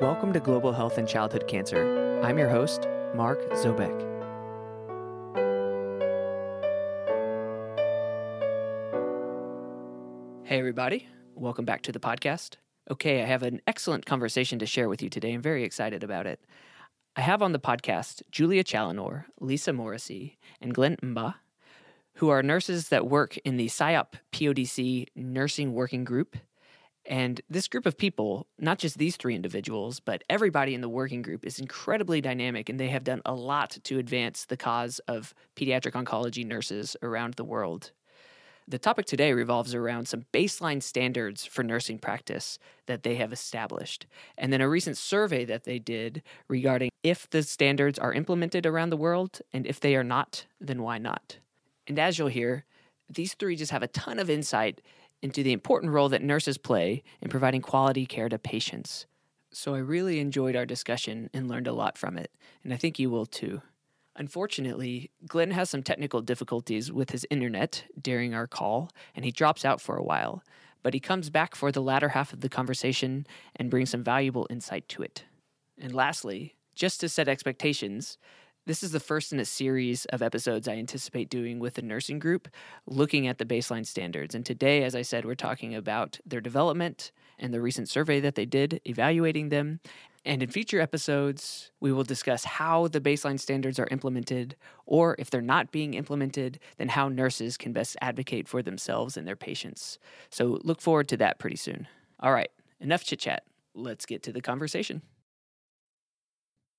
Welcome to Global Health and Childhood Cancer. I'm your host, Mark Zobeck. Hey, everybody. Welcome back to the podcast. Okay, I have an excellent conversation to share with you today. I'm very excited about it. I have on the podcast Julia Challinor, Lisa Morrissey, and Glenn Mbah, who are nurses that work in the SIOP PODC Nursing Working Group. And this group of people, not just these three individuals, but everybody in the working group is incredibly dynamic, and they have done a lot to advance the cause of pediatric oncology nurses around the world. The topic today revolves around some baseline standards for nursing practice that they have established, and then a recent survey that they did regarding if the standards are implemented around the world, and if they are not, then why not? And as you'll hear, these three just have a ton of insight into the important role that nurses play in providing quality care to patients. So I really enjoyed our discussion and learned a lot from it, and I think you will too. Unfortunately, Glenn has some technical difficulties with his internet during our call, and he drops out for a while, but he comes back for the latter half of the conversation and brings some valuable insight to it. And lastly, just to set expectations, this is the first in a series of episodes I anticipate doing with the nursing group, looking at the baseline standards. And today, as I said, we're talking about their development and the recent survey that they did, evaluating them. And in future episodes, we will discuss how the baseline standards are implemented, or if they're not being implemented, then how nurses can best advocate for themselves and their patients. So look forward to that pretty soon. All right, enough chit-chat. Let's get to the conversation.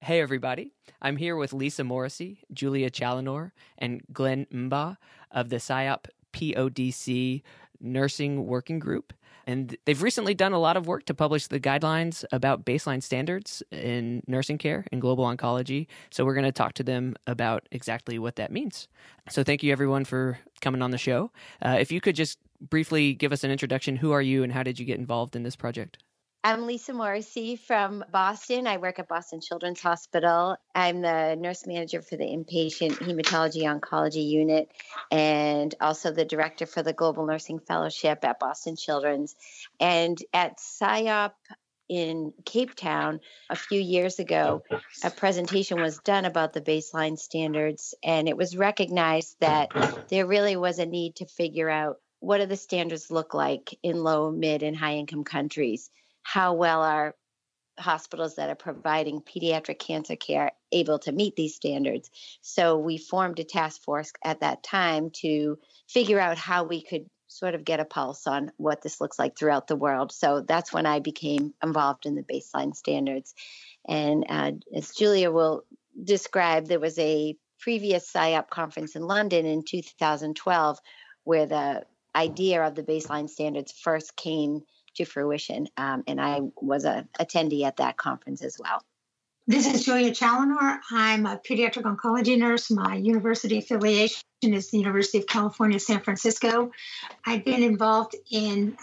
Hey, everybody. I'm here with Lisa Morrissey, Julia Challinor, and Glenn Mbah of the SIOP PODC Nursing Working Group. And they've recently done a lot of work to publish the guidelines about baseline standards in nursing care and global oncology. So we're going to talk to them about exactly what that means. So thank you, everyone, for coming on the show. If you could just briefly give us an introduction, who are you and how did you get involved in this project? I'm Lisa Morrissey from Boston. I work at Boston Children's Hospital. I'm the nurse manager for the inpatient hematology oncology unit and also the director for the Global Nursing Fellowship at Boston Children's. And at SIOP in Cape Town a few years ago, a presentation was done about the baseline standards, and it was recognized that there really was a need to figure out what do the standards look like in low, mid, and high-income countries. How well are hospitals that are providing pediatric cancer care able to meet these standards? So we formed a task force at that time to figure out how we could sort of get a pulse on what this looks like throughout the world. So that's when I became involved in the baseline standards. And as Julia will describe, there was a previous SIOP conference in London in 2012 where the idea of the baseline standards first came to fruition. And I was an attendee at that conference as well. This is Julia Challinor. I'm a pediatric oncology nurse. My university affiliation is the University of California, San Francisco. I've been involved in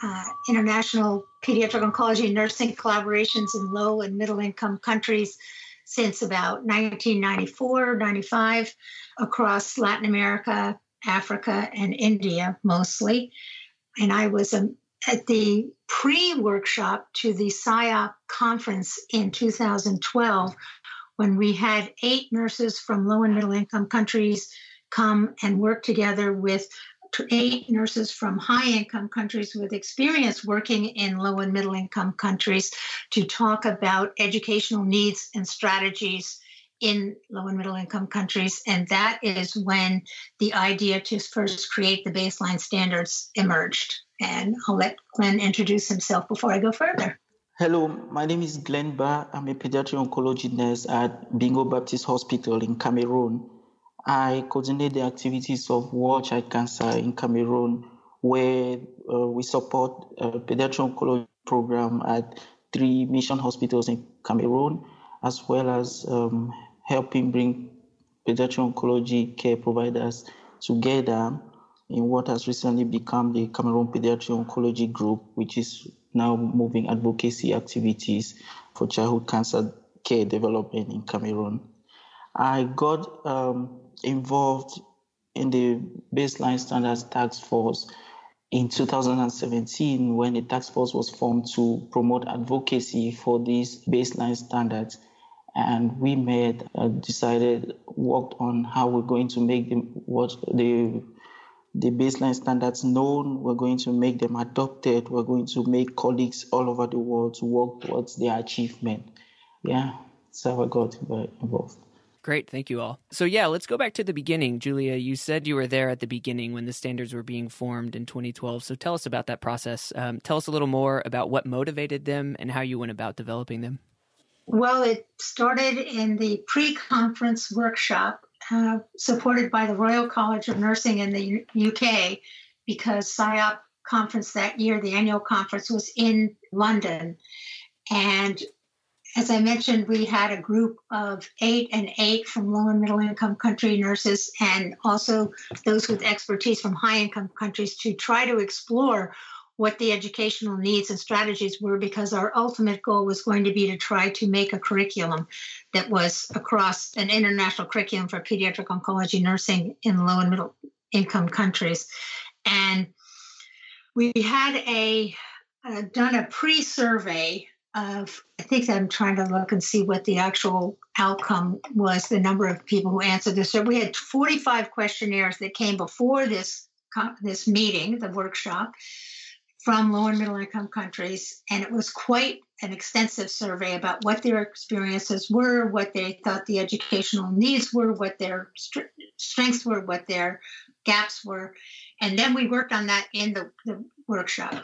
international pediatric oncology nursing collaborations in low and middle income countries since about 1994, 95, across Latin America, Africa, and India mostly. And I was at the pre-workshop to the SIOP conference in 2012, when we had 8 nurses from low and middle-income countries come and work together with 8 nurses from high-income countries with experience working in low and middle-income countries to talk about educational needs and strategies in low and middle income countries. And that is when the idea to first create the baseline standards emerged. And I'll let Glenn introduce himself before I go further. Hello, my name is Glenn Mbah. I'm a pediatric oncology nurse at Bingo Baptist Hospital in Cameroon. I coordinate the activities of World Child Cancer in Cameroon, where we support a pediatric oncology program at 3 mission hospitals in Cameroon, as well as helping bring pediatric oncology care providers together in what has recently become the Cameroon Pediatric Oncology Group, which is now moving advocacy activities for childhood cancer care development in Cameroon. I got involved in the baseline standards task force in 2017 when a task force was formed to promote advocacy for these baseline standards. And we worked on how we're going to make the baseline standards known. We're going to make them adopted. We're going to make colleagues all over the world to work towards their achievement. Yeah, so I got involved. Great. Thank you all. So yeah, let's go back to the beginning. Julia, you said you were there at the beginning when the standards were being formed in 2012. So tell us about that process. Tell us a little more about what motivated them and how you went about developing them. Well, it started in the pre-conference workshop supported by the Royal College of Nursing in the UK, because SIOP conference that year, the annual conference, was in London. And as I mentioned, we had a group of 8 and 8 from low and middle income country nurses, and also those with expertise from high income countries, to try to explore what the educational needs and strategies were, because our ultimate goal was going to be to try to make a curriculum that was across an international curriculum for pediatric oncology nursing in low and middle income countries. And we had done a pre-survey of, I think I'm trying to look and see what the actual outcome was, the number of people who answered this. So we had 45 questionnaires that came before this meeting, the workshop, from low and middle income countries. And it was quite an extensive survey about what their experiences were, what they thought the educational needs were, what their strengths were, what their gaps were. And then we worked on that in the workshop.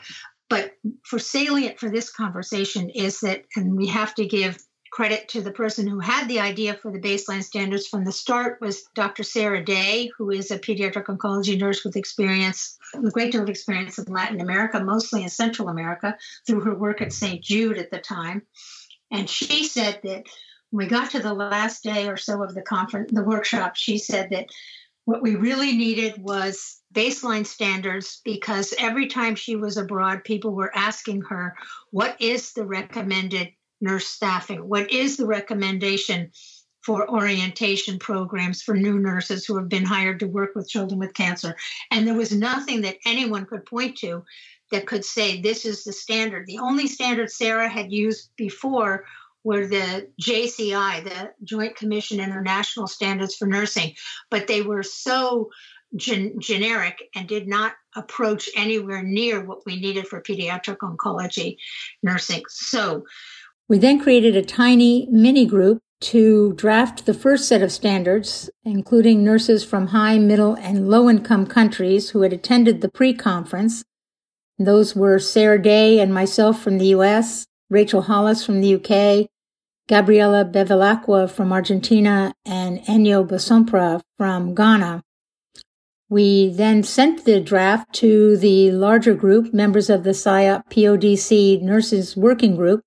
But for this conversation is that, and we have to give credit to the person who had the idea for the baseline standards from the start, was Dr. Sarah Day, who is a pediatric oncology nurse with experience, a great deal of experience in Latin America, mostly in Central America, through her work at St. Jude at the time. And she said that when we got to the last day or so of the conference, the workshop, she said that what we really needed was baseline standards, because every time she was abroad, people were asking her, what is the recommended nurse staffing? What is the recommendation for orientation programs for new nurses who have been hired to work with children with cancer? And there was nothing that anyone could point to that could say this is the standard. The only standard Sarah had used before were the JCI, the Joint Commission International Standards for Nursing, but they were so generic and did not approach anywhere near what we needed for pediatric oncology nursing. So we then created a tiny mini group to draft the first set of standards, including nurses from high, middle, and low-income countries who had attended the pre-conference. Those were Sarah Day and myself from the U.S., Rachel Hollis from the U.K., Gabriela Bevilacqua from Argentina, and Enyo Basompra from Ghana. We then sent the draft to the larger group, members of the SIOP PODC Nurses Working Group,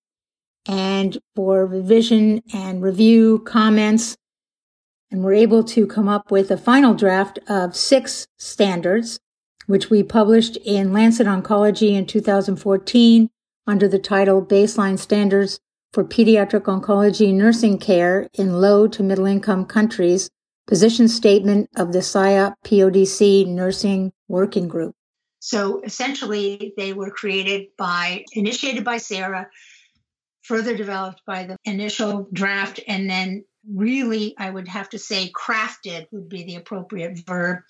and for revision and review, comments, and we're able to come up with a final draft of 6 standards, which we published in Lancet Oncology in 2014 under the title Baseline Standards for Pediatric Oncology Nursing Care in Low to Middle Income Countries, Position Statement of the SIOP PODC Nursing Working Group. So essentially, they were initiated by Sarah, further developed by the initial draft, and then really, I would have to say, crafted would be the appropriate verb,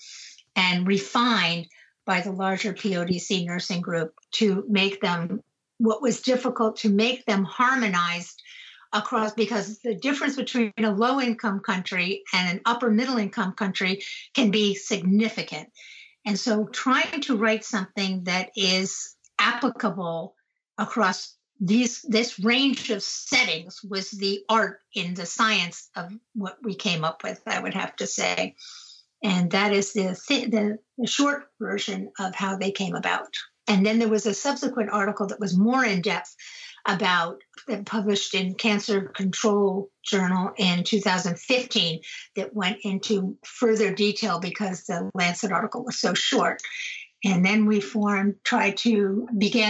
and refined by the larger PODC nursing group to make them, what was difficult, to make them harmonized across, because the difference between a low-income country and an upper-middle-income country can be significant. And so trying to write something that is applicable across this range of settings was the art in the science of what we came up with, I would have to say. And that is the short version of how they came about. And then there was a subsequent article that was more in-depth about, that published in Cancer Control Journal in 2015, that went into further detail because the Lancet article was so short. And then we began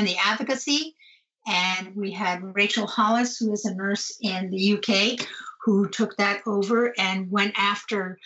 the advocacy. And we had Rachel Hollis, who is a nurse in the UK, who took that over and went after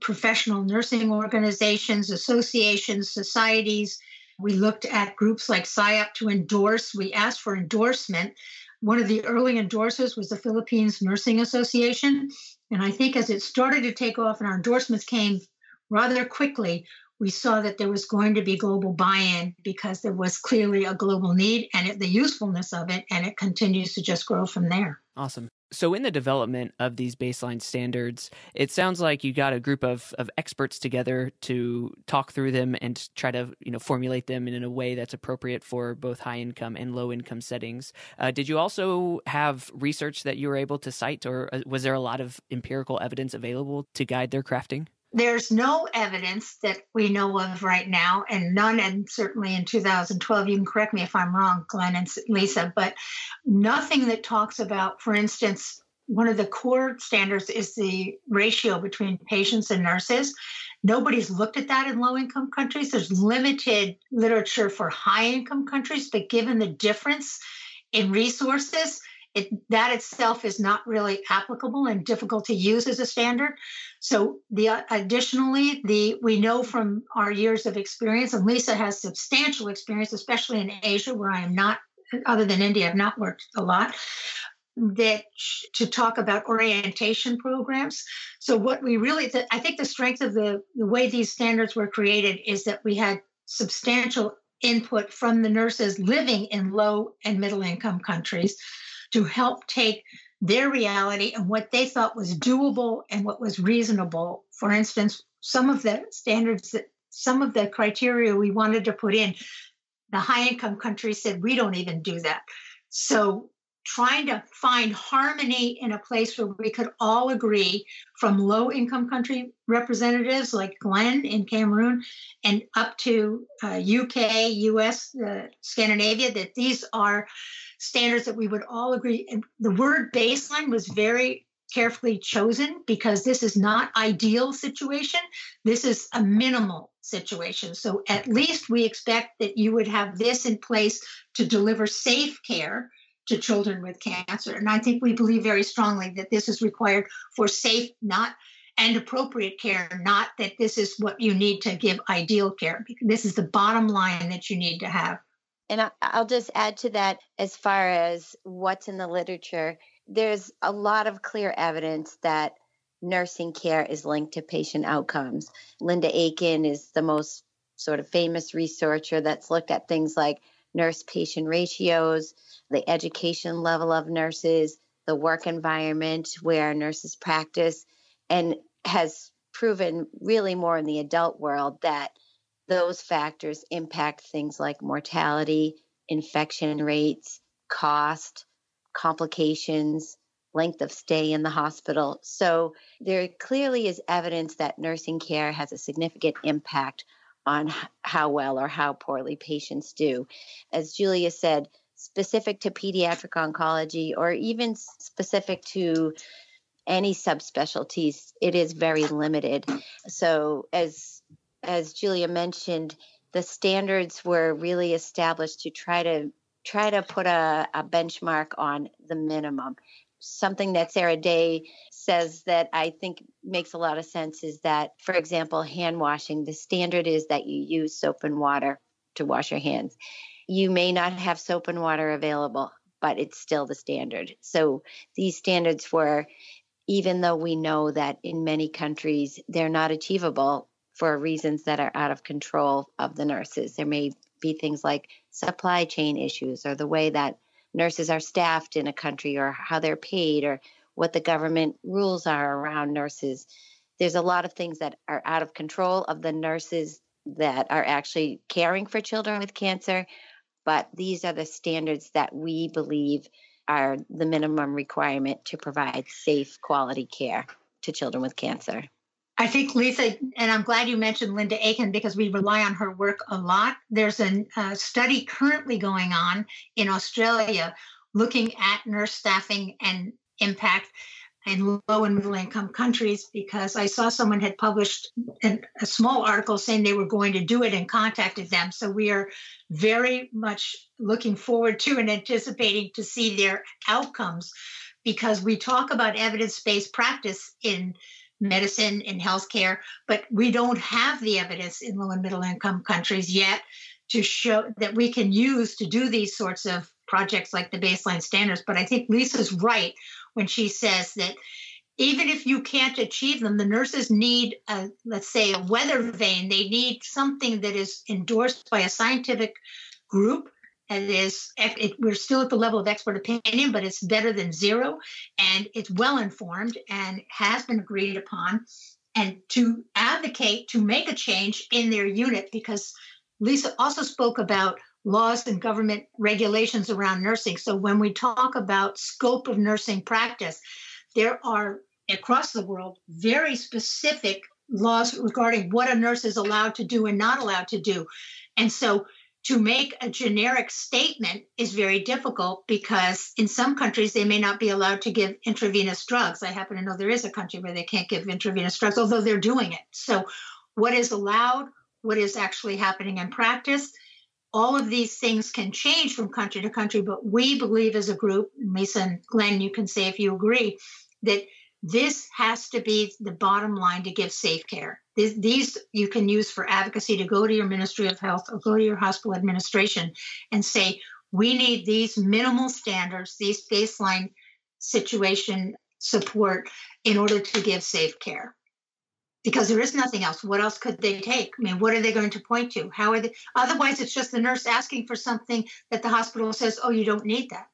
professional nursing organizations, associations, societies, We looked at groups like SIOP to endorse. We asked for endorsement. One of the early endorsers was the Philippines Nursing Association. And I think as it started to take off and our endorsements came rather quickly, we saw that there was going to be global buy-in because there was clearly a global need and the usefulness of it, and it continues to just grow from there. Awesome. So in the development of these baseline standards, it sounds like you got a group of experts together to talk through them and try to, formulate them in a way that's appropriate for both high income and low income settings. Did you also have research that you were able to cite, or was there a lot of empirical evidence available to guide their crafting? There's no evidence that we know of right now, and none, and certainly in 2012, you can correct me if I'm wrong, Glenn and Lisa, but nothing that talks about, for instance, one of the core standards is the ratio between patients and nurses. Nobody's looked at that in low-income countries. There's limited literature for high-income countries, but given the difference in resources, that itself is not really applicable and difficult to use as a standard. So additionally, we know from our years of experience, and Lisa has substantial experience, especially in Asia, where I am not, other than India, I've not worked a lot, that to talk about orientation programs. So what we really, I think the strength of the way these standards were created is that we had substantial input from the nurses living in low and middle income countries to help take their reality and what they thought was doable and what was reasonable. For instance, some of the criteria we wanted to put in, the high-income countries said, we don't even do that. So trying to find harmony in a place where we could all agree, from low-income country representatives like Glenn in Cameroon and up to UK, US, Scandinavia, that these are standards that we would all agree. And the word baseline was very carefully chosen because this is not ideal situation. This is a minimal situation. So at least we expect that you would have this in place to deliver safe care to children with cancer. And I think we believe very strongly that this is required for safe, not and appropriate care, not that this is what you need to give ideal care. This is the bottom line that you need to have. And I'll just add to that, as far as what's in the literature, there's a lot of clear evidence that nursing care is linked to patient outcomes. Linda Aiken is the most sort of famous researcher that's looked at things like nurse-patient ratios, the education level of nurses, the work environment where nurses practice, and has proven really more in the adult world that those factors impact things like mortality, infection rates, cost, complications, length of stay in the hospital. So there clearly is evidence that nursing care has a significant impact on how well or how poorly patients do. As Julia said, specific to pediatric oncology or even specific to any subspecialties, it is very limited. So as Julia mentioned, the standards were really established to try to put a benchmark on the minimum. Something that Sarah Day says that I think makes a lot of sense is that, for example, hand washing, the standard is that you use soap and water to wash your hands. You may not have soap and water available, but it's still the standard. So these standards were, even though we know that in many countries they're not achievable, for reasons that are out of control of the nurses. There may be things like supply chain issues or the way that nurses are staffed in a country or how they're paid or what the government rules are around nurses. There's a lot of things that are out of control of the nurses that are actually caring for children with cancer, but these are the standards that we believe are the minimum requirement to provide safe, quality care to children with cancer. I think, Lisa, and I'm glad you mentioned Linda Aiken because we rely on her work a lot. There's a study currently going on in Australia looking at nurse staffing and impact in low and middle income countries, because I saw someone had published a small article saying they were going to do it and contacted them. So we are very much looking forward to and anticipating to see their outcomes, because we talk about evidence-based practice in medicine and healthcare, but we don't have the evidence in low and middle income countries yet to show that we can use to do these sorts of projects like the baseline standards. But I think Lisa's right when she says that even if you can't achieve them, the nurses need, let's say, a weather vane. They need something that is endorsed by a scientific group. And we're still at the level of expert opinion, but it's better than zero. And it's well-informed and has been agreed upon. And to advocate to make a change in their unit, because Lisa also spoke about laws and government regulations around nursing. So when we talk about scope of nursing practice, there are, across the world, very specific laws regarding what a nurse is allowed to do and not allowed to do. And so to make a generic statement is very difficult because in some countries, they may not be allowed to give intravenous drugs. I happen to know there is a country where they can't give intravenous drugs, although they're doing it. So what is allowed, what is actually happening in practice, all of these things can change from country to country, but we believe as a group, Lisa and Glenn, you can say if you agree, that this has to be the bottom line to give safe care. These you can use for advocacy to go to your Ministry of Health or go to your hospital administration and say, we need these minimal standards, these baseline situation support in order to give safe care. Because there is nothing else. What else could they take? I mean, what are they going to point to? How are they? Otherwise, it's just the nurse asking for something that the hospital says, oh, you don't need that.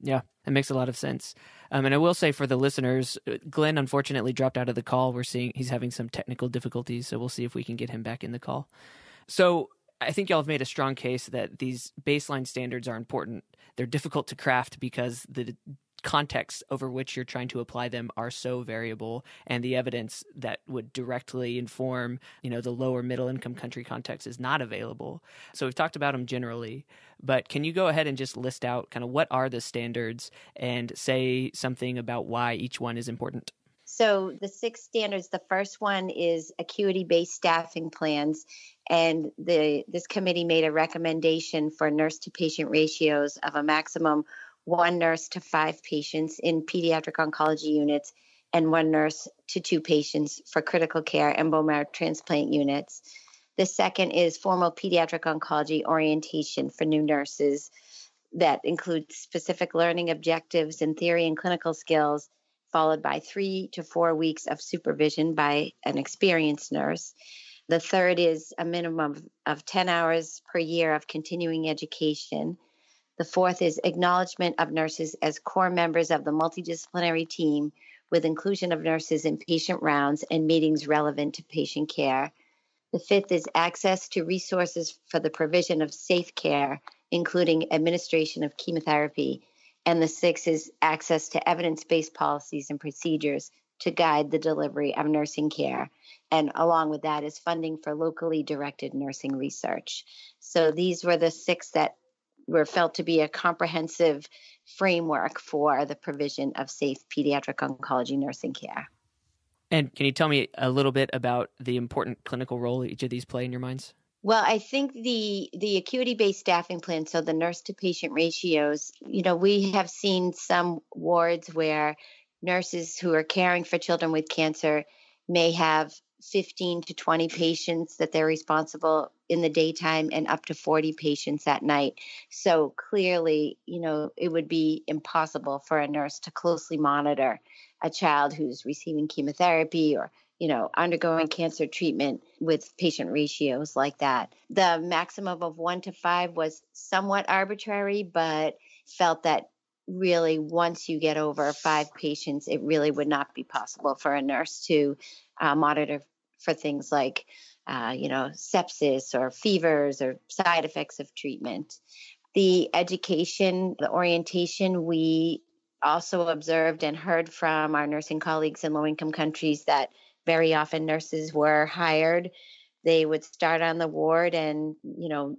Yeah, that makes a lot of sense. And I will say for the listeners, Glenn unfortunately dropped out of the call. We're seeing he's having some technical difficulties, so we'll see if we can get him back in the call. So I think y'all have made a strong case that these baseline standards are important. They're difficult to craft because the contexts over which you're trying to apply them are so variable, and the evidence that would directly inform, the lower middle income country context is not available. So we've talked about them generally, but can you go ahead and just list out kind of what are the standards and say something about why each one is important? So the 6 standards, the first one is acuity-based staffing plans. And this committee made a recommendation for nurse-to-patient ratios of a maximum 1 nurse to 5 patients in pediatric oncology units and 1 nurse to 2 patients for critical care and bone marrow transplant units. The second is formal pediatric oncology orientation for new nurses that includes specific learning objectives in theory and clinical skills, followed by 3 to 4 weeks of supervision by an experienced nurse. The third is a minimum of 10 hours per year of continuing education. The fourth is acknowledgement of nurses as core members of the multidisciplinary team with inclusion of nurses in patient rounds and meetings relevant to patient care. The fifth is access to resources for the provision of safe care, including administration of chemotherapy. And the sixth is access to evidence-based policies and procedures to guide the delivery of nursing care. And along with that is funding for locally directed nursing research. So these were the 6 that were felt to be a comprehensive framework for the provision of safe pediatric oncology nursing care. And can you tell me a little bit about the important clinical role each of these play in your minds? Well, I think the acuity-based staffing plan, so the nurse-to-patient ratios, we have seen some wards where nurses who are caring for children with cancer may have 15 to 20 patients that they're responsible in the daytime and up to 40 patients at night. So clearly, it would be impossible for a nurse to closely monitor a child who's receiving chemotherapy or, undergoing cancer treatment with patient ratios like that. The maximum of 1 to 5 was somewhat arbitrary, but felt that really once you get over 5 patients, it really would not be possible for a nurse to monitor for things like sepsis or fevers or side effects of treatment. The education, the orientation, we also observed and heard from our nursing colleagues in low-income countries that very often nurses were hired. They would start on the ward and,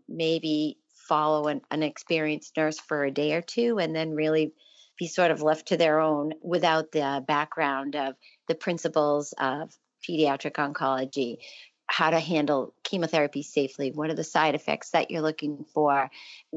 maybe follow an experienced nurse for a day or two and then really be sort of left to their own without the background of the principles of pediatric oncology, how to handle chemotherapy safely, what are the side effects that you're looking for,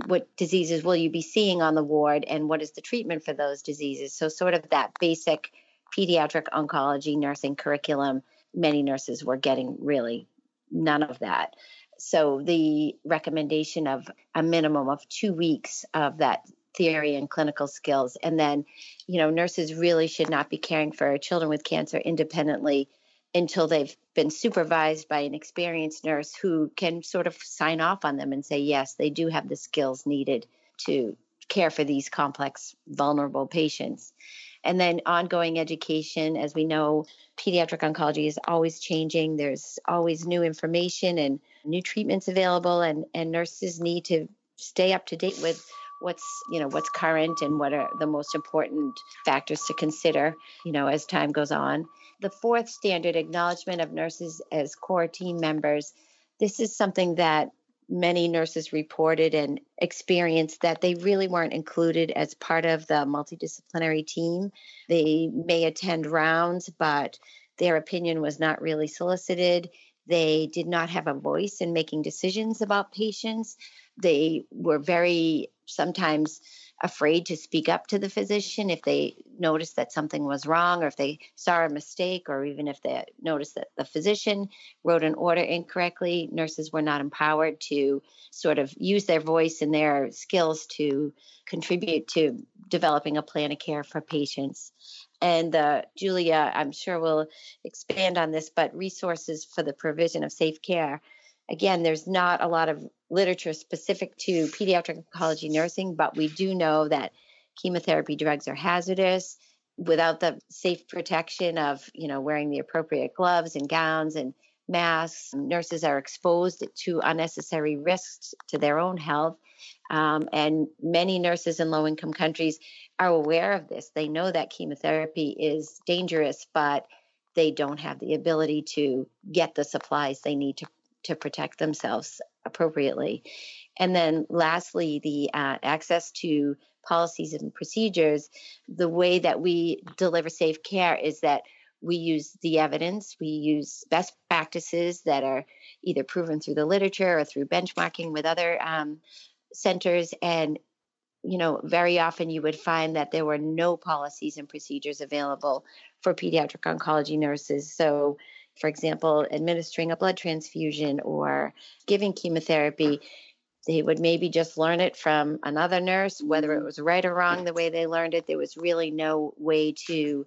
what diseases will you be seeing on the ward, and what is the treatment for those diseases. So sort of that basic pediatric oncology nursing curriculum, many nurses were getting really none of that. So the recommendation of a minimum of 2 weeks of that theory and clinical skills. And then, you know, nurses really should not be caring for children with cancer independently until they've been supervised by an experienced nurse who can sort of sign off on them and say, yes, they do have the skills needed to care for these complex, vulnerable patients. And then ongoing education. As we know, pediatric oncology is always changing. There's always new information and new treatments available, and nurses need to stay up to date with what's current and what are the most important factors to consider, you know, as time goes on. The fourth standard, acknowledgement of nurses as core team members. This is something that many nurses reported and experienced, that they really weren't included as part of the multidisciplinary team. They may attend rounds, but their opinion was not really solicited. They did not have a voice in making decisions about patients. They were very sometimes afraid to speak up to the physician if they noticed that something was wrong, or if they saw a mistake, or even if they noticed that the physician wrote an order incorrectly. Nurses were not empowered to sort of use their voice and their skills to contribute to developing a plan of care for patients. And Julia, I'm sure, will expand on this, but resources for the provision of safe care. Again, there's not a lot of literature specific to pediatric oncology nursing, but we do know that chemotherapy drugs are hazardous. Without the safe protection of, you know, wearing the appropriate gloves and gowns and masks, nurses are exposed to unnecessary risks to their own health. And many nurses in low-income countries are aware of this. They know that chemotherapy is dangerous, but they don't have the ability to get the supplies they need to protect themselves appropriately. And then lastly, the access to policies and procedures. The way that we deliver safe care is that we use the evidence, we use best practices that are either proven through the literature or through benchmarking with other centers. And, you know, very often you would find that there were no policies and procedures available for pediatric oncology nurses. So, for example, administering a blood transfusion or giving chemotherapy, they would maybe just learn it from another nurse, whether it was right or wrong the way they learned it. There was really no way to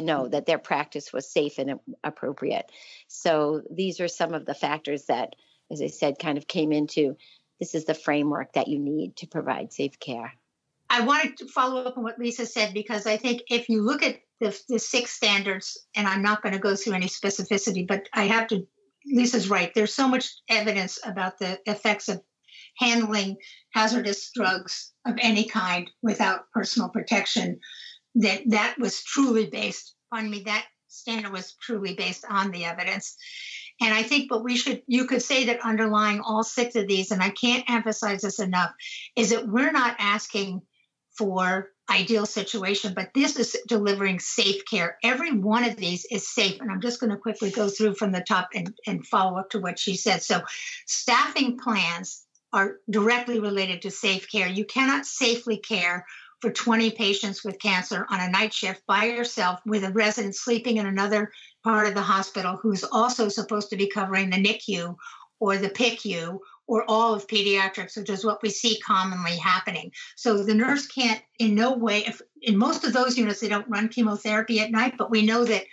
know that their practice was safe and appropriate. So these are some of the factors that, as I said, kind of came into this is the framework that you need to provide safe care. I wanted to follow up on what Lisa said, because I think if you look at the six standards, and I'm not going to go through any specificity, but I have to, Lisa's right. There's so much evidence about the effects of handling hazardous drugs of any kind without personal protection that was truly based on me. That standard was truly based on the evidence. And I think what you could say that underlying all six of these, and I can't emphasize this enough, is that we're not asking for ideal situation, but this is delivering safe care. Every one of these is safe. And I'm just going to quickly go through from the top and follow up to what she said. So staffing plans are directly related to safe care. You cannot safely care for 20 patients with cancer on a night shift by yourself with a resident sleeping in another part of the hospital who's also supposed to be covering the NICU or the PICU or all of pediatrics, which is what we see commonly happening. So the nurse can't in no way, in most of those units, they don't run chemotherapy at night, but we know that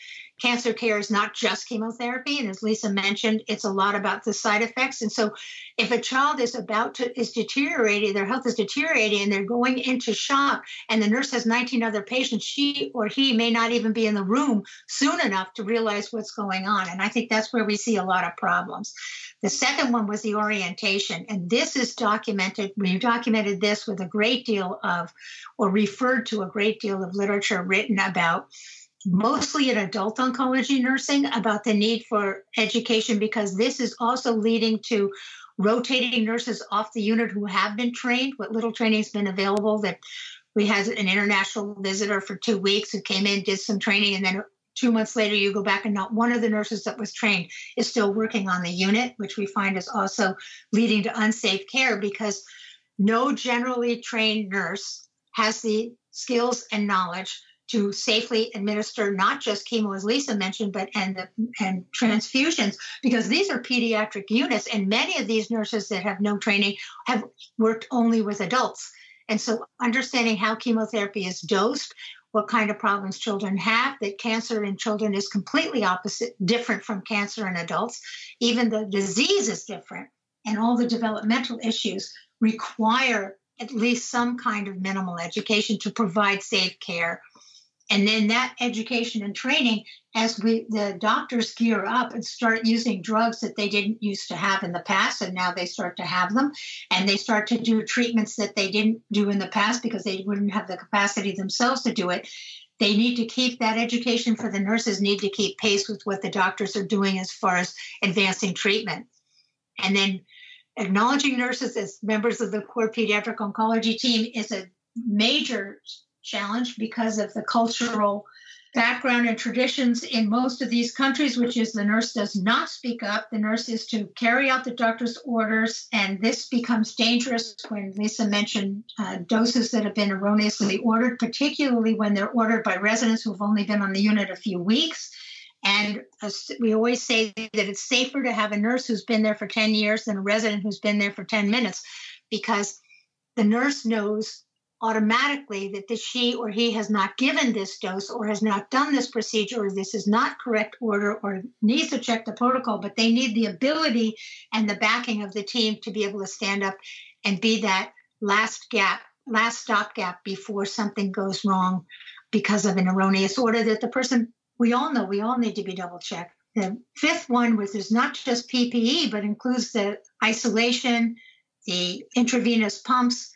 cancer care is not just chemotherapy. And as Lisa mentioned, it's a lot about the side effects. And so if a child is deteriorating, their health is deteriorating, and they're going into shock, and the nurse has 19 other patients, she or he may not even be in the room soon enough to realize what's going on. And I think that's where we see a lot of problems. The second one was the orientation. And this is documented. We've documented this with a great deal of, or referred to a great deal of literature written about, mostly in adult oncology nursing, about the need for education, because this is also leading to rotating nurses off the unit who have been trained, what little training has been available. That we had an international visitor for 2 weeks who came in, did some training, and then 2 months later you go back and not one of the nurses that was trained is still working on the unit, which we find is also leading to unsafe care because no generally trained nurse has the skills and knowledge to safely administer not just chemo, as Lisa mentioned, but and transfusions, because these are pediatric units, and many of these nurses that have no training have worked only with adults. And so understanding how chemotherapy is dosed, what kind of problems children have, that cancer in children is completely different from cancer in adults. Even the disease is different, and all the developmental issues require at least some kind of minimal education to provide safe care. And then that education and training, as the doctors gear up and start using drugs that they didn't used to have in the past, and now they start to have them, and they start to do treatments that they didn't do in the past because they wouldn't have the capacity themselves to do it. They need to keep that education for the nurses, need to keep pace with what the doctors are doing as far as advancing treatment. And then acknowledging nurses as members of the core pediatric oncology team is a major challenge because of the cultural background and traditions in most of these countries, which is the nurse does not speak up. The nurse is to carry out the doctor's orders, and this becomes dangerous when Lisa mentioned doses that have been erroneously ordered, particularly when they're ordered by residents who have only been on the unit a few weeks. And we always say that it's safer to have a nurse who's been there for 10 years than a resident who's been there for 10 minutes, because the nurse knows automatically that she or he has not given this dose or has not done this procedure, or this is not correct order, or needs to check the protocol, but they need the ability and the backing of the team to be able to stand up and be that last stopgap before something goes wrong because of an erroneous order that the person, we all know, we all need to be double-checked. The fifth one, which is not just PPE, but includes the isolation, the intravenous pumps,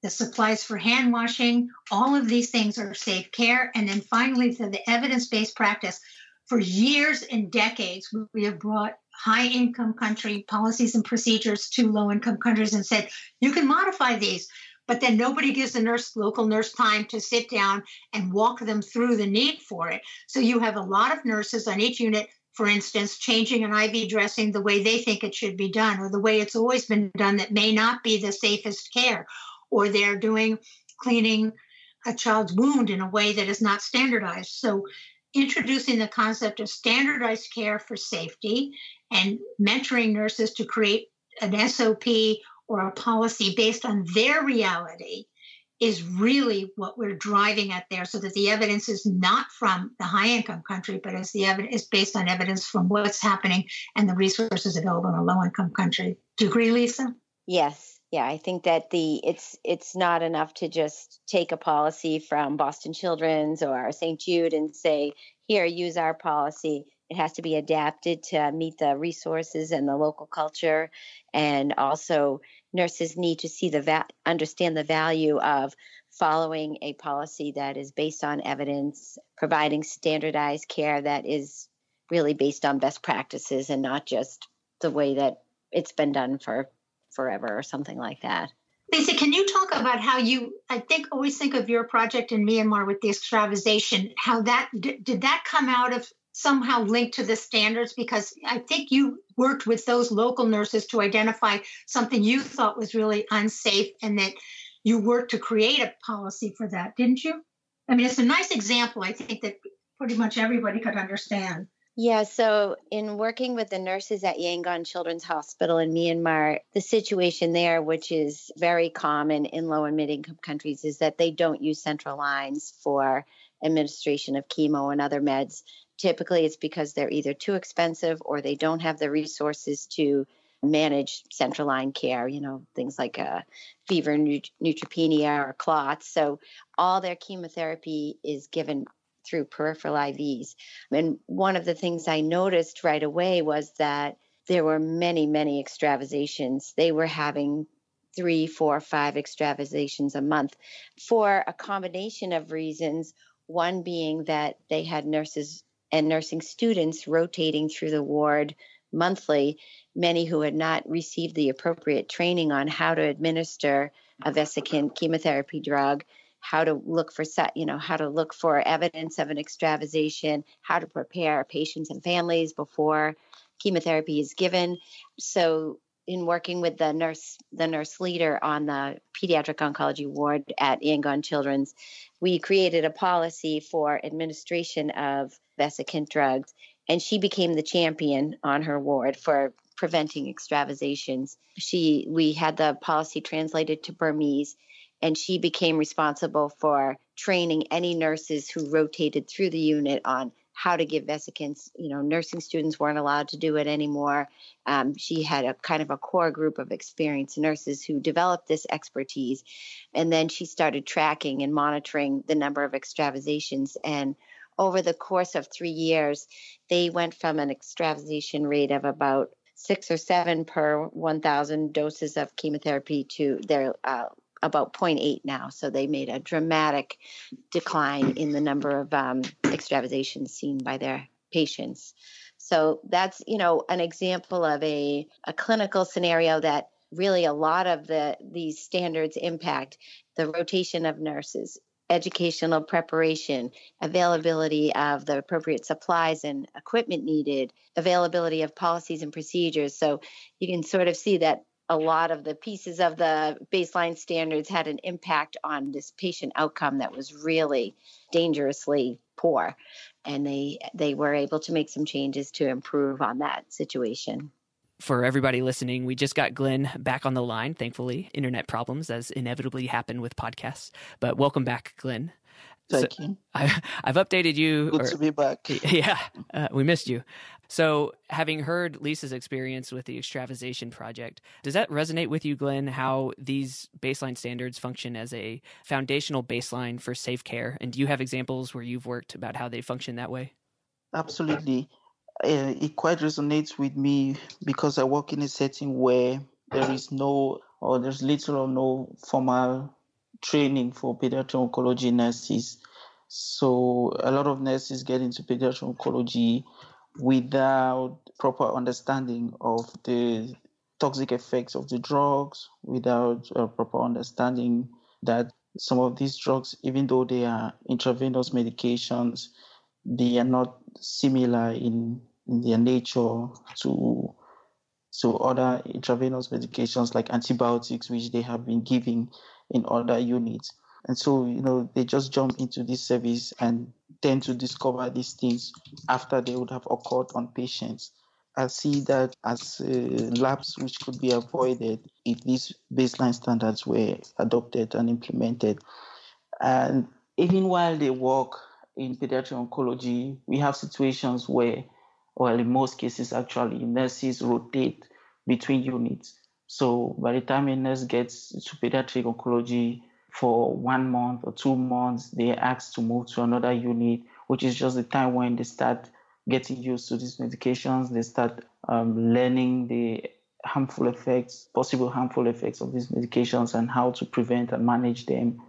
the supplies for hand washing, all of these things are safe care. And then finally, to the evidence-based practice. For years and decades, we have brought high-income country policies and procedures to low-income countries and said, you can modify these, but then nobody gives the nurse, local nurse, time to sit down and walk them through the need for it. So you have a lot of nurses on each unit, for instance, changing an IV dressing the way they think it should be done, or the way it's always been done that may not be the safest care, or they're cleaning a child's wound in a way that is not standardized. So introducing the concept of standardized care for safety and mentoring nurses to create an SOP or a policy based on their reality is really what we're driving at there, so that the evidence is not from the high-income country, but is based on evidence from what's happening and the resources available in a low-income country. Do you agree, Lisa? Yes. Yeah, I think that it's not enough to just take a policy from Boston Children's or St. Jude and say, here, use our policy. It has to be adapted to meet the resources and the local culture. And also nurses need to see understand the value of following a policy that is based on evidence, providing standardized care that is really based on best practices and not just the way that it's been done for forever or something like that. Lisa, can you talk about how always think of your project in Myanmar with the extravasation, how that, did that come out of somehow linked to the standards? Because I think you worked with those local nurses to identify something you thought was really unsafe, and that you worked to create a policy for that, didn't you? I mean, it's a nice example, I think, that pretty much everybody could understand. Yeah, so in working with the nurses at Yangon Children's Hospital in Myanmar, the situation there, which is very common in low and mid-income countries, is that they don't use central lines for administration of chemo and other meds. Typically, it's because they're either too expensive or they don't have the resources to manage central line care, things like fever, neutropenia, or clots. So all their chemotherapy is given through peripheral IVs. And one of the things I noticed right away was that there were many, many extravasations. They were having 3, 4, 5 extravasations a month for a combination of reasons. One being that they had nurses and nursing students rotating through the ward monthly, many who had not received the appropriate training on how to administer a vesicant chemotherapy drug, how to look for evidence of an extravasation, how to prepare patients and families before chemotherapy is given. So in working with the nurse leader on the pediatric oncology ward at Yangon Children's, we created a policy for administration of vesicant drugs, and she became the champion on her ward for preventing extravasations. We had the policy translated to Burmese, and she became responsible for training any nurses who rotated through the unit on how to give vesicants. You know, nursing students weren't allowed to do it anymore. She had a kind of a core group of experienced nurses who developed this expertise. And then she started tracking and monitoring the number of extravasations. And over the course of 3 years, they went from an extravasation rate of about 6 or 7 per 1,000 doses of chemotherapy to their about 0.8 now. So they made a dramatic decline in the number of extravasations seen by their patients. So that's, you know, an example of a clinical scenario that really a lot of these standards impact: the rotation of nurses, educational preparation, availability of the appropriate supplies and equipment needed, availability of policies and procedures. So you can sort of see that a lot of the pieces of the baseline standards had an impact on this patient outcome that was really dangerously poor. And they were able to make some changes to improve on that situation. For everybody listening, we just got Glenn back on the line, thankfully. Internet problems, as inevitably happen with podcasts. But welcome back, Glenn. Thank you. I've updated you. Good to be back. Yeah, we missed you. So having heard Lisa's experience with the extravasation project, does that resonate with you, Glenn, how these baseline standards function as a foundational baseline for safe care? And do you have examples where you've worked about how they function that way? Absolutely. It quite resonates with me because I work in a setting where there's little or no formal training for pediatric oncology nurses. So a lot of nurses get into pediatric oncology without proper understanding of the toxic effects of the drugs, without a proper understanding that some of these drugs, even though they are intravenous medications, they are not similar in their nature to other intravenous medications like antibiotics, which they have been giving in other units. And so, you know, they just jump into this service and tend to discover these things after they would have occurred on patients. I see that as lapse which could be avoided if these baseline standards were adopted and implemented. And even while they work in pediatric oncology, we have situations where, well, in most cases actually, nurses rotate between units. So by the time a nurse gets to pediatric oncology for 1 month or 2 months, they are asked to move to another unit, which is just the time when they start getting used to these medications. They start learning the possible harmful effects of these medications and how to prevent and manage them.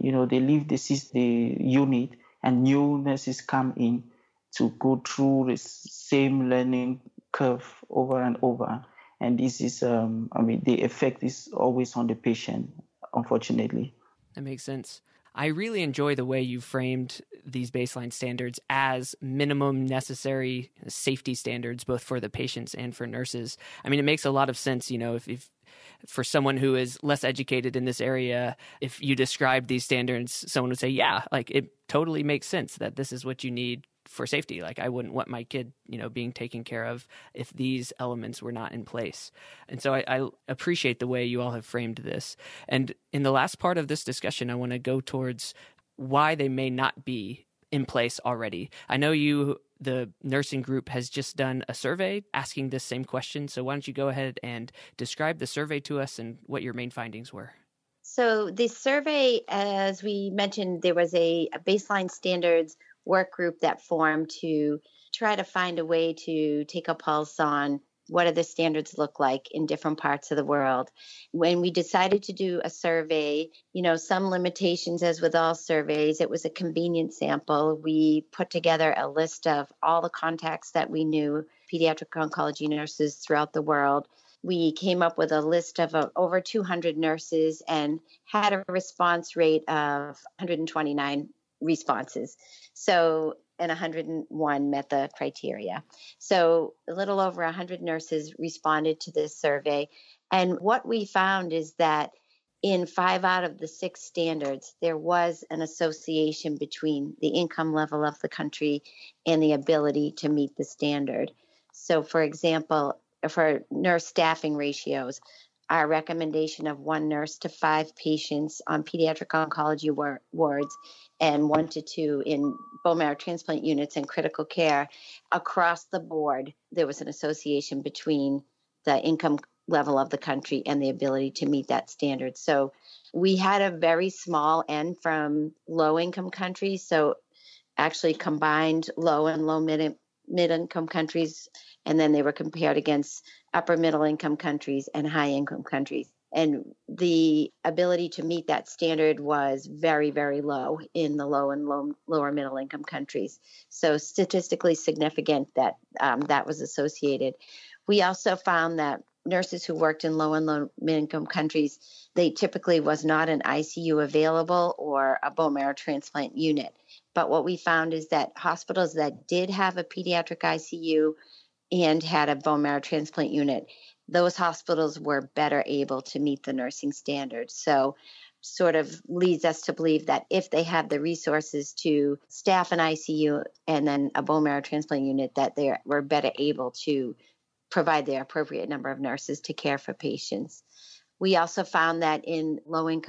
You know, they leave the unit and new nurses come in to go through the same learning curve over and over. And this is, the effect is always on the patient, unfortunately. That makes sense. I really enjoy the way you framed these baseline standards as minimum necessary safety standards, both for the patients and for nurses. I mean, it makes a lot of sense, you know, if for someone who is less educated in this area, if you describe these standards, someone would say, yeah, like it totally makes sense that this is what you need for safety. Like I wouldn't want my kid, you know, being taken care of if these elements were not in place. And so I appreciate the way you all have framed this. And in the last part of this discussion, I want to go towards why they may not be in place already. I know the nursing group has just done a survey asking this same question. So why don't you go ahead and describe the survey to us and what your main findings were? So the survey, as we mentioned, there was a baseline standards work group that formed to try to find a way to take a pulse on what do the standards look like in different parts of the world. When we decided to do a survey, you know, some limitations as with all surveys, it was a convenient sample. We put together a list of all the contacts that we knew, pediatric oncology nurses throughout the world. We came up with a list of over 200 nurses and had a response rate of 129 responses. So and 101 met the criteria. So a little over 100 nurses responded to this survey. And what we found is that in 5 out of the 6 standards, there was an association between the income level of the country and the ability to meet the standard. So, for example, for nurse staffing ratios, our recommendation of 1 nurse to 5 patients on pediatric oncology wards and 1 to 2 in bone marrow transplant units and critical care, across the board, there was an association between the income level of the country and the ability to meet that standard. So we had a very small n from low-income countries. So actually combined low and low-mid-income countries, and then they were compared against upper-middle-income countries and high-income countries. And the ability to meet that standard was very, very low in the low and lower-middle-income countries. So statistically significant that that was associated. We also found that nurses who worked in low and low-income countries, they typically was not an ICU available or a bone marrow transplant unit. But what we found is that hospitals that did have a pediatric ICU and had a bone marrow transplant unit, those hospitals were better able to meet the nursing standards. So sort of leads us to believe that if they have the resources to staff an ICU and then a bone marrow transplant unit, that they were better able to provide the appropriate number of nurses to care for patients. We also found that in low and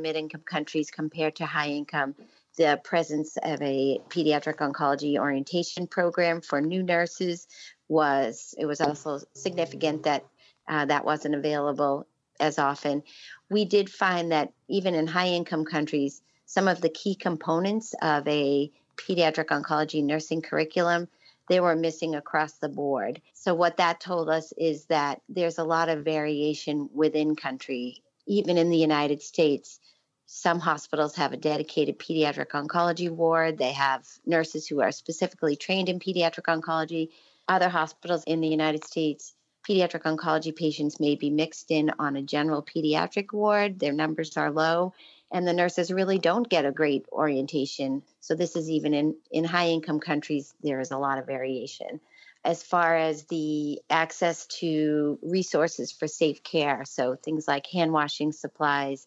mid-income countries compared to high income, the presence of a pediatric oncology orientation program for new nurses was also significant that that wasn't available as often. We did find that even in high income countries, some of the key components of a pediatric oncology nursing curriculum, they were missing across the board. So what that told us is that there's a lot of variation within country. Even in the United States, some hospitals have a dedicated pediatric oncology ward. They have nurses who are specifically trained in pediatric oncology. Other hospitals in the United States, pediatric oncology patients may be mixed in on a general pediatric ward. Their numbers are low, and the nurses really don't get a great orientation. So this is even in high-income countries, there is a lot of variation. As far as the access to resources for safe care, so things like hand-washing supplies,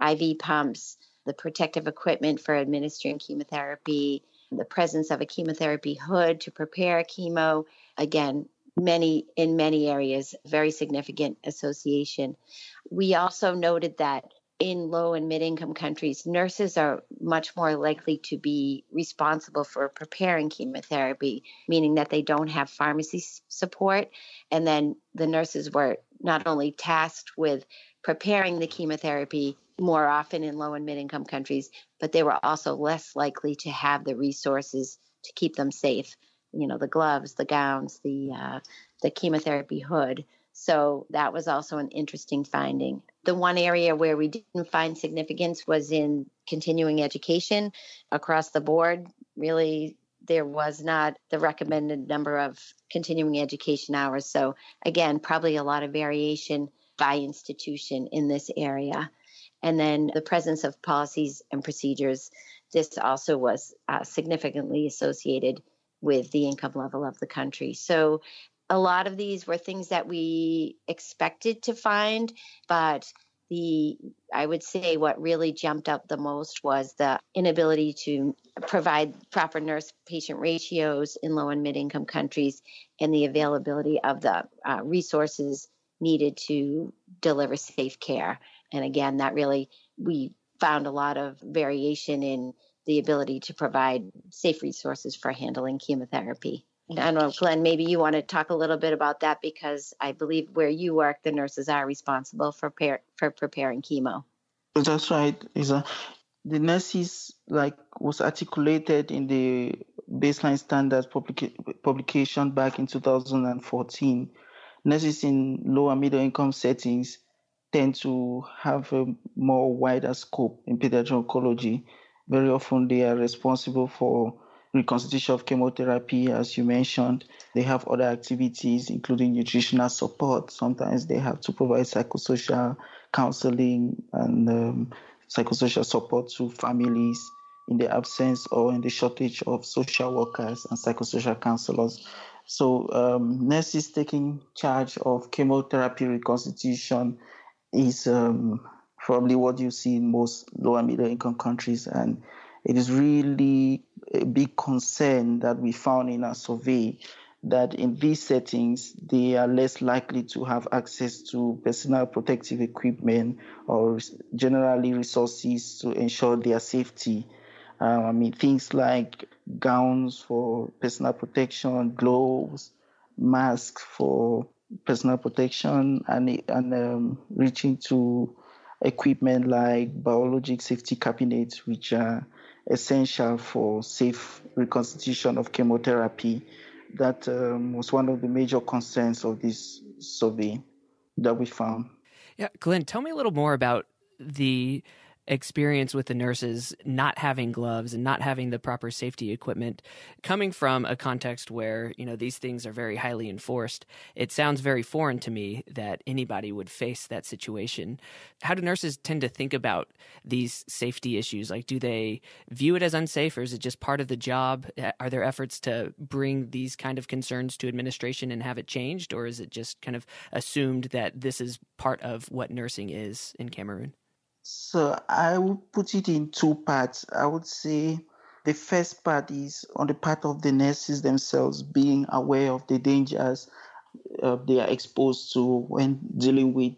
IV pumps, the protective equipment for administering chemotherapy, the presence of a chemotherapy hood to prepare chemo, again, in many areas, very significant association. We also noted that in low and mid-income countries, nurses are much more likely to be responsible for preparing chemotherapy, meaning that they don't have pharmacy support. And then the nurses were not only tasked with preparing the chemotherapy more often in low and mid-income countries, but they were also less likely to have the resources to keep them safe. You know, the gloves, the gowns, the chemotherapy hood. So that was also an interesting finding. The one area where we didn't find significance was in continuing education across the board. Really, there was not the recommended number of continuing education hours. So again, probably a lot of variation by institution in this area. And then the presence of policies and procedures, this also was significantly associated with the income level of the country. So a lot of these were things that we expected to find, but I would say what really jumped up the most was the inability to provide proper nurse-patient ratios in low- and mid-income countries and the availability of the resources needed to deliver safe care. And again, that really, we found a lot of variation in the ability to provide safe resources for handling chemotherapy. I don't know, Glenn, maybe you want to talk a little bit about that, because I believe where you work, the nurses are responsible for preparing chemo. That's right, Lisa. The nurses, like was articulated in the baseline standards publication back in 2014. Nurses in low and middle income settings tend to have a more wider scope in pediatric oncology. Very often they are responsible for reconstitution of chemotherapy, as you mentioned. They have other activities, including nutritional support. Sometimes they have to provide psychosocial counseling and psychosocial support to families. in the absence or in the shortage of social workers and psychosocial counselors. So nurses taking charge of chemotherapy reconstitution is probably what you see in most low- and middle-income countries. And it is really a big concern that we found in our survey that in these settings, they are less likely to have access to personal protective equipment or generally resources to ensure their safety. Things like gowns for personal protection, gloves, masks for personal protection, and reaching to equipment like biologic safety cabinets, which are essential for safe reconstitution of chemotherapy. That was one of the major concerns of this survey that we found. Yeah, Glenn, tell me a little more about the experience with the nurses not having gloves and not having the proper safety equipment, coming from a context where, you know, these things are very highly enforced. It sounds very foreign to me that anybody would face that situation. How do nurses tend to think about these safety issues? Like, do they view it as unsafe, or is it just part of the job? Are there efforts to bring these kind of concerns to administration and have it changed, or is it just kind of assumed that this is part of what nursing is in Cameroon? So I would put it in two parts. I would say the first part is on the part of the nurses themselves being aware of the dangers they are exposed to when dealing with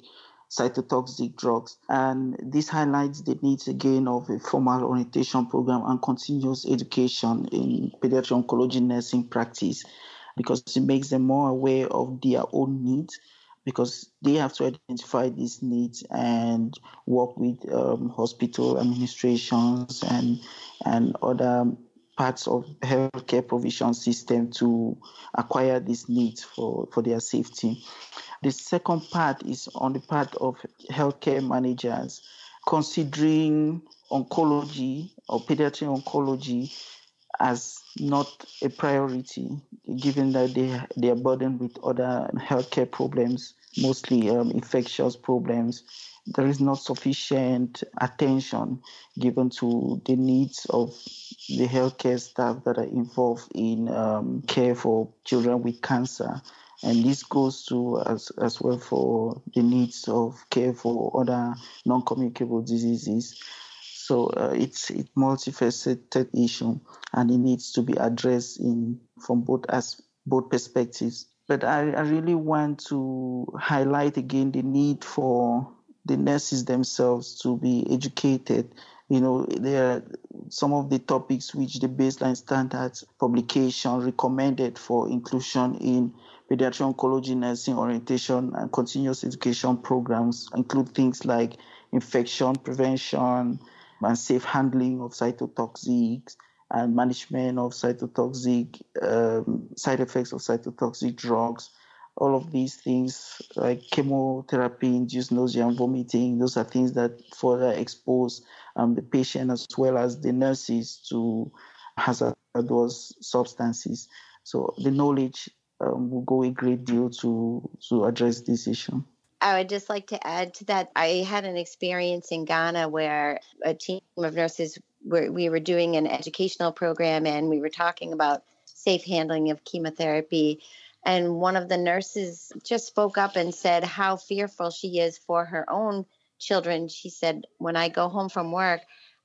cytotoxic drugs. And this highlights the need again of a formal orientation program and continuous education in pediatric oncology nursing practice, because it makes them more aware of their own needs, because they have to identify these needs and work with hospital administrations and other parts of healthcare provision system to acquire these needs for their safety. The second part is on the part of healthcare managers, considering oncology or pediatric oncology as not a priority, given that they are burdened with other healthcare problems, mostly infectious problems. There is not sufficient attention given to the needs of the healthcare staff that are involved in care for children with cancer. And this goes to as well for the needs of care for other non-communicable diseases. So it's a multifaceted issue, and it needs to be addressed from both perspectives. But I really want to highlight again the need for the nurses themselves to be educated. You know, there are some of the topics which the baseline standards publication recommended for inclusion in pediatric oncology nursing orientation and continuous education programs include things like infection prevention and safe handling of cytotoxics and management of cytotoxic, side effects of cytotoxic drugs. All of these things, like chemotherapy-induced nausea and vomiting, those are things that further expose the patient as well as the nurses to hazardous substances. So the knowledge will go a great deal to address this issue. I would just like to add to that. I had an experience in Ghana where a team of nurses, we were doing an educational program and we were talking about safe handling of chemotherapy. And one of the nurses just spoke up and said how fearful she is for her own children. She said, "When I go home from work,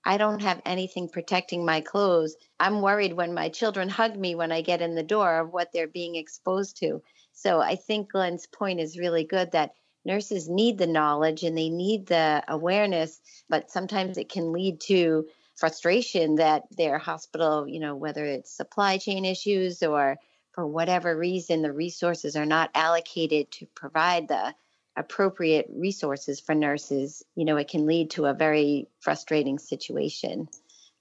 I don't have anything protecting my clothes. I'm worried when my children hug me when I get in the door of what they're being exposed to." So I think Glenn's point is really good that nurses need the knowledge and they need the awareness, but sometimes it can lead to frustration that their hospital, you know, whether it's supply chain issues or for whatever reason, the resources are not allocated to provide the appropriate resources for nurses. You know, it can lead to a very frustrating situation.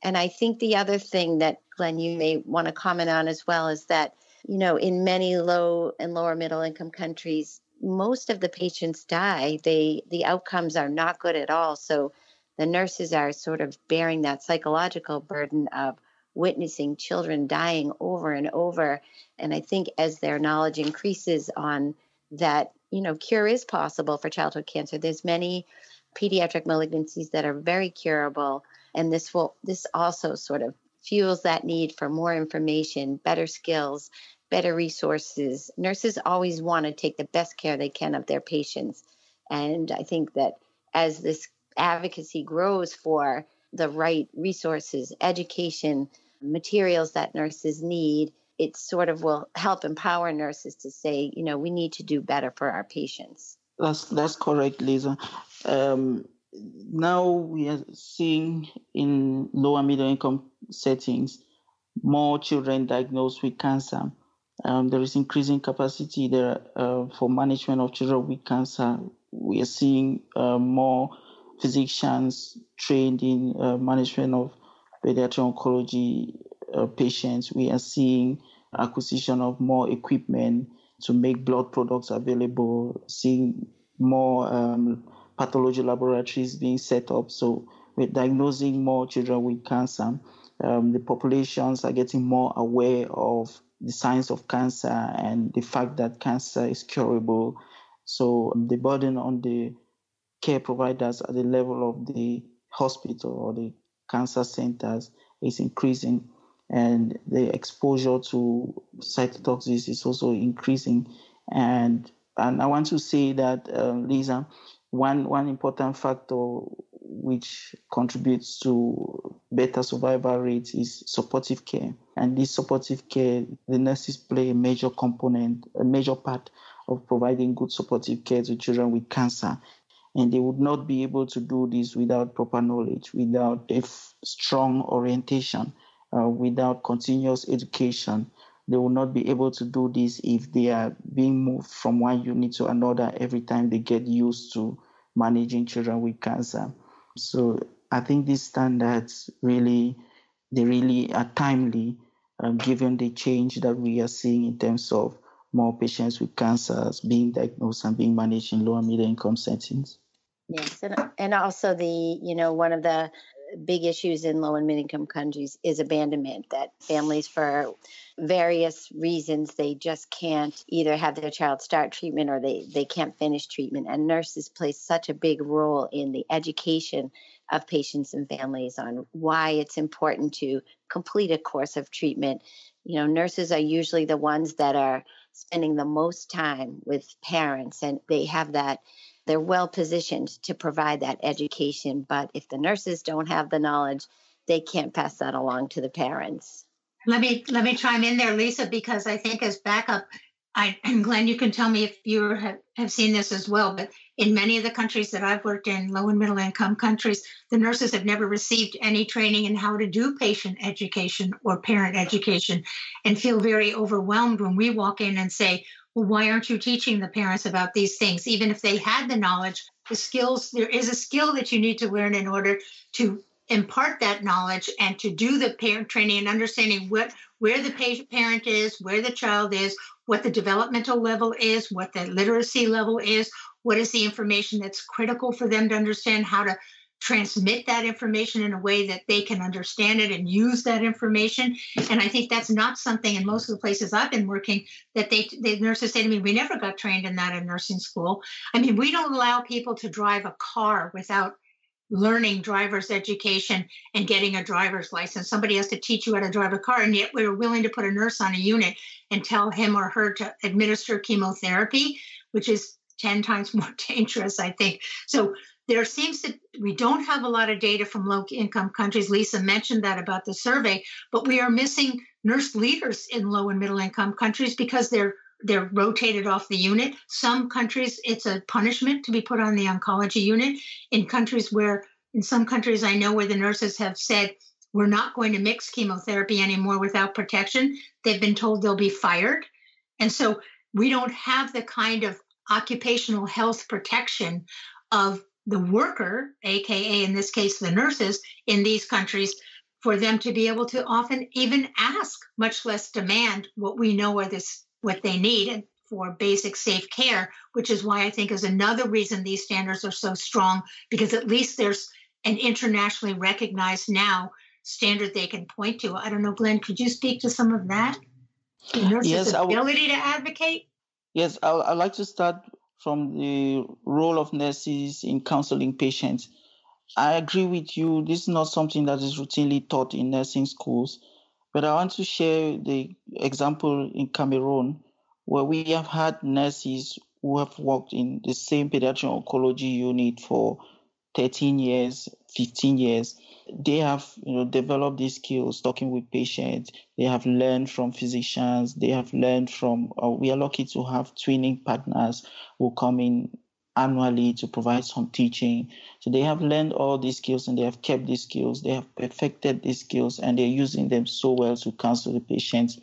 And I think the other thing that, Glenn, you may want to comment on as well is that, you know, in many low and lower middle income countries, most of the patients die. The outcomes are not good at all. So the nurses are sort of bearing that psychological burden of witnessing children dying over and over. And I think as their knowledge increases on that, you know, cure is possible for childhood cancer. There's many pediatric malignancies that are very curable. And this also sort of fuels that need for more information, better skills, better resources. Nurses always want to take the best care they can of their patients. And I think that as this advocacy grows for the right resources, education, materials that nurses need, it sort of will help empower nurses to say, you know, we need to do better for our patients. That's correct, Lisa. Now we are seeing in low and middle income settings more children diagnosed with cancer. There is increasing capacity there for management of children with cancer. We are seeing more physicians trained in management of pediatric oncology patients. We are seeing acquisition of more equipment to make blood products available, seeing more pathology laboratories being set up. So we're diagnosing more children with cancer. The populations are getting more aware of the signs of cancer and the fact that cancer is curable. So the burden on the care providers at the level of the hospital or the cancer centers is increasing, and the exposure to cytotoxics is also increasing. And I want to say that, Lisa, one important factor which contributes to better survival rates is supportive care. And this supportive care, the nurses play a major part of providing good supportive care to children with cancer. And they would not be able to do this without proper knowledge, without a strong orientation, without continuous education. They will not be able to do this if they are being moved from one unit to another every time they get used to managing children with cancer. So I think these standards really are timely, given the change that we are seeing in terms of more patients with cancers being diagnosed and being managed in low and middle income settings. Yes, and also one of the big issues in low and middle income countries is abandonment, that families for various reasons, they just can't either have their child start treatment or they can't finish treatment. And nurses play such a big role in the education of patients and families on why it's important to complete a course of treatment. You know, nurses are usually the ones that are spending the most time with parents, and they have that, they're well positioned to provide that education. But if the nurses don't have the knowledge, they can't pass that along to the parents. Let me chime in there, Lisa, because I think as backup, and Glenn, you can tell me if you have seen this as well, but in many of the countries that I've worked in, low and middle income countries, the nurses have never received any training in how to do patient education or parent education, and feel very overwhelmed when we walk in and say, well, why aren't you teaching the parents about these things? Even if they had the knowledge, the skills, there is a skill that you need to learn in order to impart that knowledge and to do the parent training and understanding where the parent is, where the child is, what the developmental level is, what the literacy level is, what is the information that's critical for them to understand, how to transmit that information in a way that they can understand it and use that information. And I think that's not something in most of the places I've been working that the nurses say to me, we never got trained in that in nursing school. I mean, we don't allow people to drive a car without learning driver's education and getting a driver's license. Somebody has to teach you how to drive a car, and yet we were willing to put a nurse on a unit and tell him or her to administer chemotherapy, which is 10 times more dangerous, I think. So there seems that we don't have a lot of data from low-income countries. Lisa mentioned that about the survey, but we are missing nurse leaders in low- and middle-income countries because they're rotated off the unit. Some countries, it's a punishment to be put on the oncology unit. In some countries I know where the nurses have said, we're not going to mix chemotherapy anymore without protection. They've been told they'll be fired. And so we don't have the kind of occupational health protection of the worker, AKA in this case, the nurses in these countries, for them to be able to often even ask, much less demand, what we know are what they need for basic safe care, which is why I think is another reason these standards are so strong, because at least there's an internationally recognized now standard they can point to. I don't know, Glenn, could you speak to some of that? The nurses' ability to advocate? Yes, I'd like to start from the role of nurses in counseling patients. I agree with you. This is not something that is routinely taught in nursing schools, but I want to share the example in Cameroon where we have had nurses who have worked in the same pediatric oncology unit for 13 years, 15 years. They have, developed these skills talking with patients. They have learned from physicians. They have learned from, we are lucky to have twinning partners who come in annually to provide some teaching. So they have learned all these skills and they have kept these skills. They have perfected these skills and they're using them so well to counsel the patients.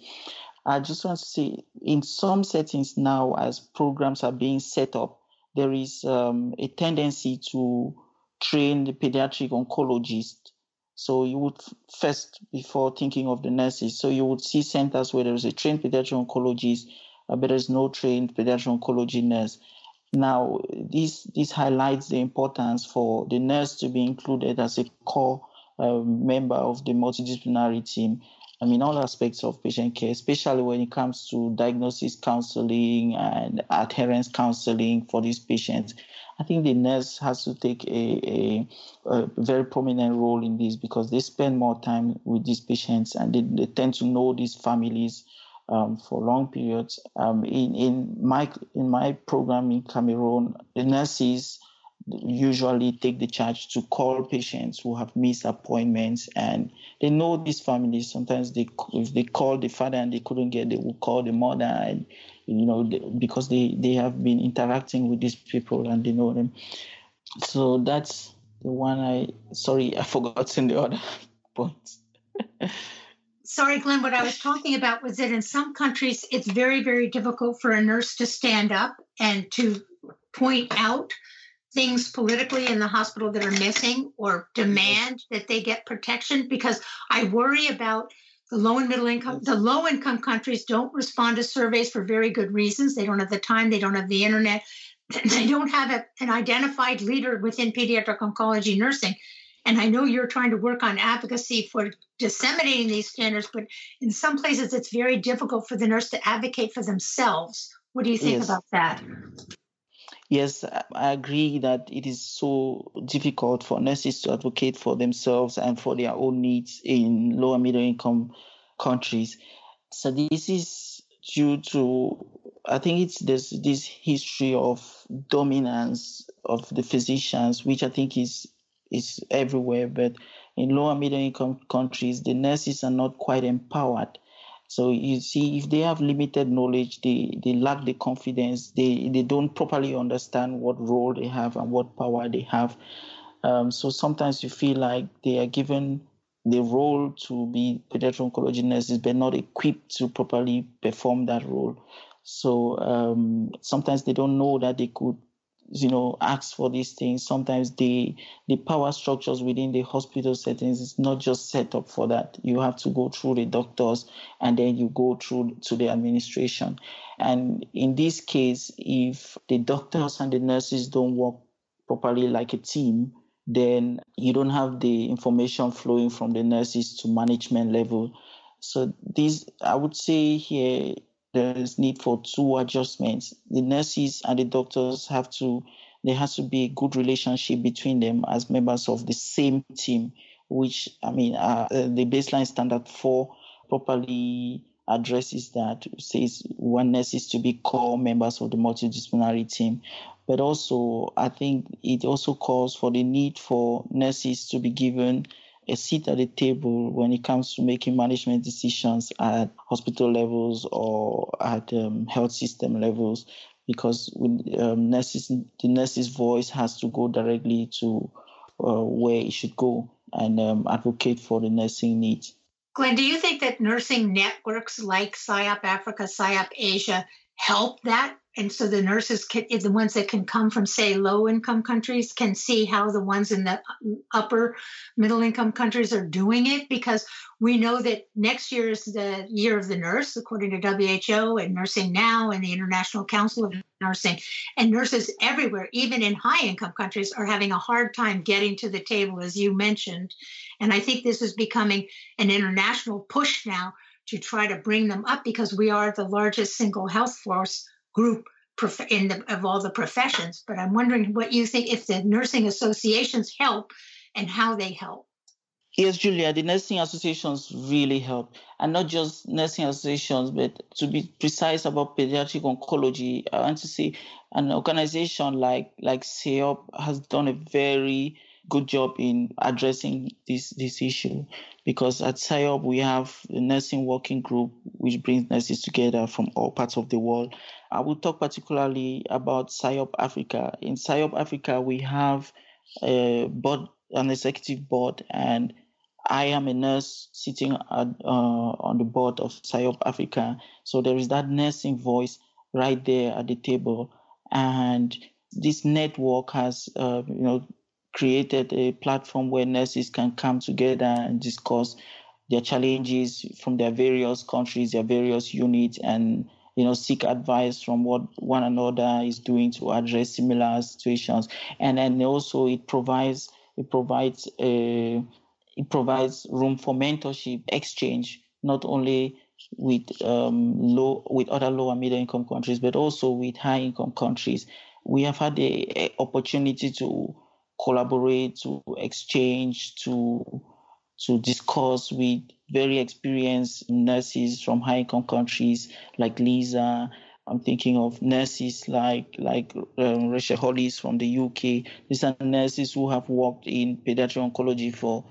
I just want to say in some settings now, as programs are being set up, there is a tendency to train the pediatric oncologist. So you would first, before thinking of the nurses, so you would see centers where there is a trained pediatric oncologist, but there's no trained pediatric oncology nurse. Now, this highlights the importance for the nurse to be included as a core member of the multidisciplinary team. I mean, all aspects of patient care, especially when it comes to diagnosis counseling and adherence counseling for these patients. I think the nurse has to take a very prominent role in this because they spend more time with these patients and they tend to know these families for long periods. In my program in Cameroon, the nurses usually take the charge to call patients who have missed appointments, and they know these families. Sometimes if they call the father and they couldn't get, they will call the mother, and because they have been interacting with these people and they know them. So that's the one. I forgot the other point. Sorry, Glenn, what I was talking about was that in some countries, it's very, very difficult for a nurse to stand up and to point out things politically in the hospital that are missing or demand that they get protection, because I worry about the low and middle income. The low income countries don't respond to surveys for very good reasons. They don't have the time. They don't have the internet. They don't have an identified leader within pediatric oncology nursing. And I know you're trying to work on advocacy for disseminating these standards, but in some places it's very difficult for the nurse to advocate for themselves. What do you think about that? Yes, I agree that it is so difficult for nurses to advocate for themselves and for their own needs in low and middle income countries. So this is due to, I think there's this history of dominance of the physicians, which I think is everywhere, but in low and middle income countries, the nurses are not quite empowered. So you see, if they have limited knowledge, they lack the confidence, they don't properly understand what role they have and what power they have. So sometimes you feel like they are given the role to be pediatric oncology nurses, but not equipped to properly perform that role. So sometimes they don't know that they could ask for these things. Sometimes the power structures within the hospital settings is not just set up for that. You have to go through the doctors and then you go through to the administration. And in this case, if the doctors and the nurses don't work properly like a team, then you don't have the information flowing from the nurses to management level. So this, I would say here, there is need for two adjustments. The nurses and the doctors there has to be a good relationship between them as members of the same team, which, the baseline standard 4 properly addresses that. It says one nurses to be core members of the multidisciplinary team. But also, I think it also calls for the need for nurses to be given a seat at the table when it comes to making management decisions at hospital levels or at health system levels, because the nurse's voice has to go directly to where it should go and advocate for the nursing needs. Glenn, do you think that nursing networks like SIOP Africa, SIOP Asia help that? And so the nurses, the ones that can come from, say, low-income countries, can see how the ones in the upper middle-income countries are doing it? Because we know that next year is the year of the nurse, according to WHO and Nursing Now and the International Council of Nursing. And nurses everywhere, even in high-income countries, are having a hard time getting to the table, as you mentioned. And I think this is becoming an international push now to try to bring them up, because we are the largest single health force group of all the professions, but I'm wondering what you think if the nursing associations help and how they help. Yes, Julia, the nursing associations really help. And not just nursing associations, but to be precise about pediatric oncology, I want to say an organization like SIOP has done a very good job in addressing this issue, because at SIOP we have a nursing working group which brings nurses together from all parts of the world. I will talk particularly about SIOP Africa. In SIOP Africa, we have a board, an executive board, and I am a nurse sitting on the board of SIOP Africa. So there is that nursing voice right there at the table, and this network has created a platform where nurses can come together and discuss their challenges from their various countries, their various units, and seek advice from what one another is doing to address similar situations. And then also it provides room for mentorship exchange, not only with other low and middle income countries, but also with high income countries. We have had the opportunity to collaborate, to exchange, to discuss with very experienced nurses from high-income countries like Lisa. I'm thinking of nurses like Rachel Hollis from the UK. These are nurses who have worked in pediatric oncology for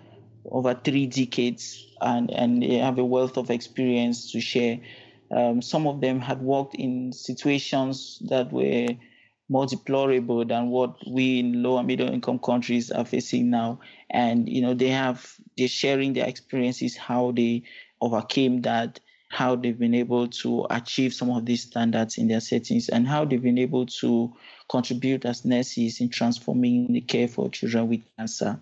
over 3 decades, and they have a wealth of experience to share. Some of them had worked in situations that were more deplorable than what we in low and middle income countries are facing now. And, they're sharing their experiences, how they overcame that, how they've been able to achieve some of these standards in their settings, and how they've been able to contribute as nurses in transforming the care for children with cancer.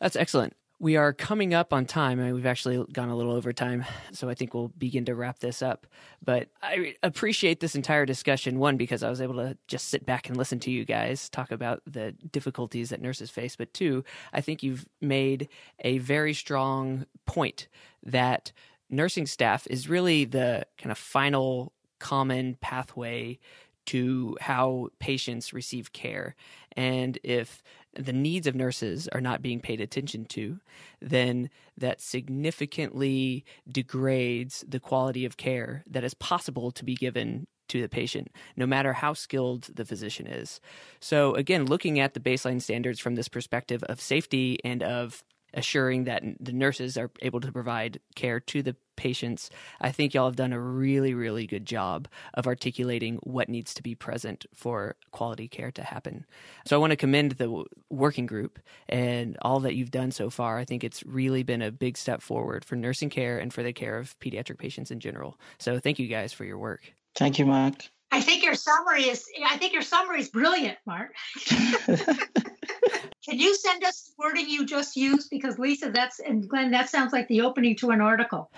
That's excellent. We are coming up on time, and we've actually gone a little over time, so I think we'll begin to wrap this up. But I appreciate this entire discussion, one, because I was able to just sit back and listen to you guys talk about the difficulties that nurses face, but two, I think you've made a very strong point that nursing staff is really the kind of final common pathway to how patients receive care. And if the needs of nurses are not being paid attention to, then that significantly degrades the quality of care that is possible to be given to the patient, no matter how skilled the physician is. So again, looking at the baseline standards from this perspective of safety and of assuring that the nurses are able to provide care to the patients, I think y'all have done a really, really good job of articulating what needs to be present for quality care to happen. So I want to commend the working group and all that you've done so far. I think it's really been a big step forward for nursing care and for the care of pediatric patients in general. So thank you guys for your work. Thank you, Mark. I think your summary is brilliant, Mark. Can you send us the wording you just used? Because Lisa, Glenn, that sounds like the opening to an article.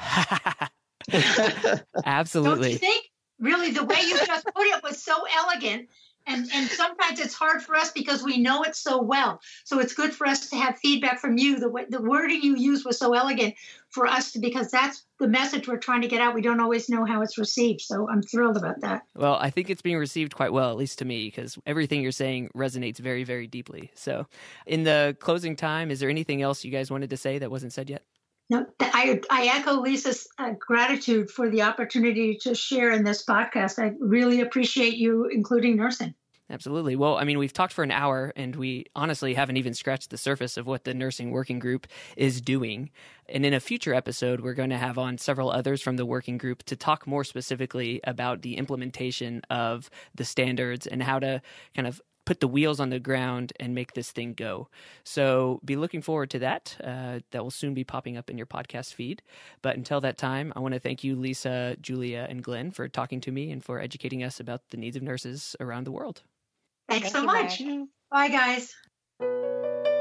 Absolutely. Don't you think? Really, the way you just put it was so elegant. And sometimes it's hard for us because we know it so well. So it's good for us to have feedback from you. The wording you used was so elegant for us, because that's the message we're trying to get out. We don't always know how it's received. So I'm thrilled about that. Well, I think it's being received quite well, at least to me, because everything you're saying resonates very, very deeply. So in the closing time, is there anything else you guys wanted to say that wasn't said yet? No, I echo Lisa's gratitude for the opportunity to share in this podcast. I really appreciate you including nursing. Absolutely. Well, I mean, we've talked for an hour, and we honestly haven't even scratched the surface of what the nursing working group is doing. And in a future episode, we're going to have on several others from the working group to talk more specifically about the implementation of the standards and how to kind of put the wheels on the ground and make this thing go. So be looking forward to that. That will soon be popping up in your podcast feed. But until that time, I want to thank you, Lisa, Julia, and Glenn, for talking to me and for educating us about the needs of nurses around the world. Thanks so much. Bye, guys.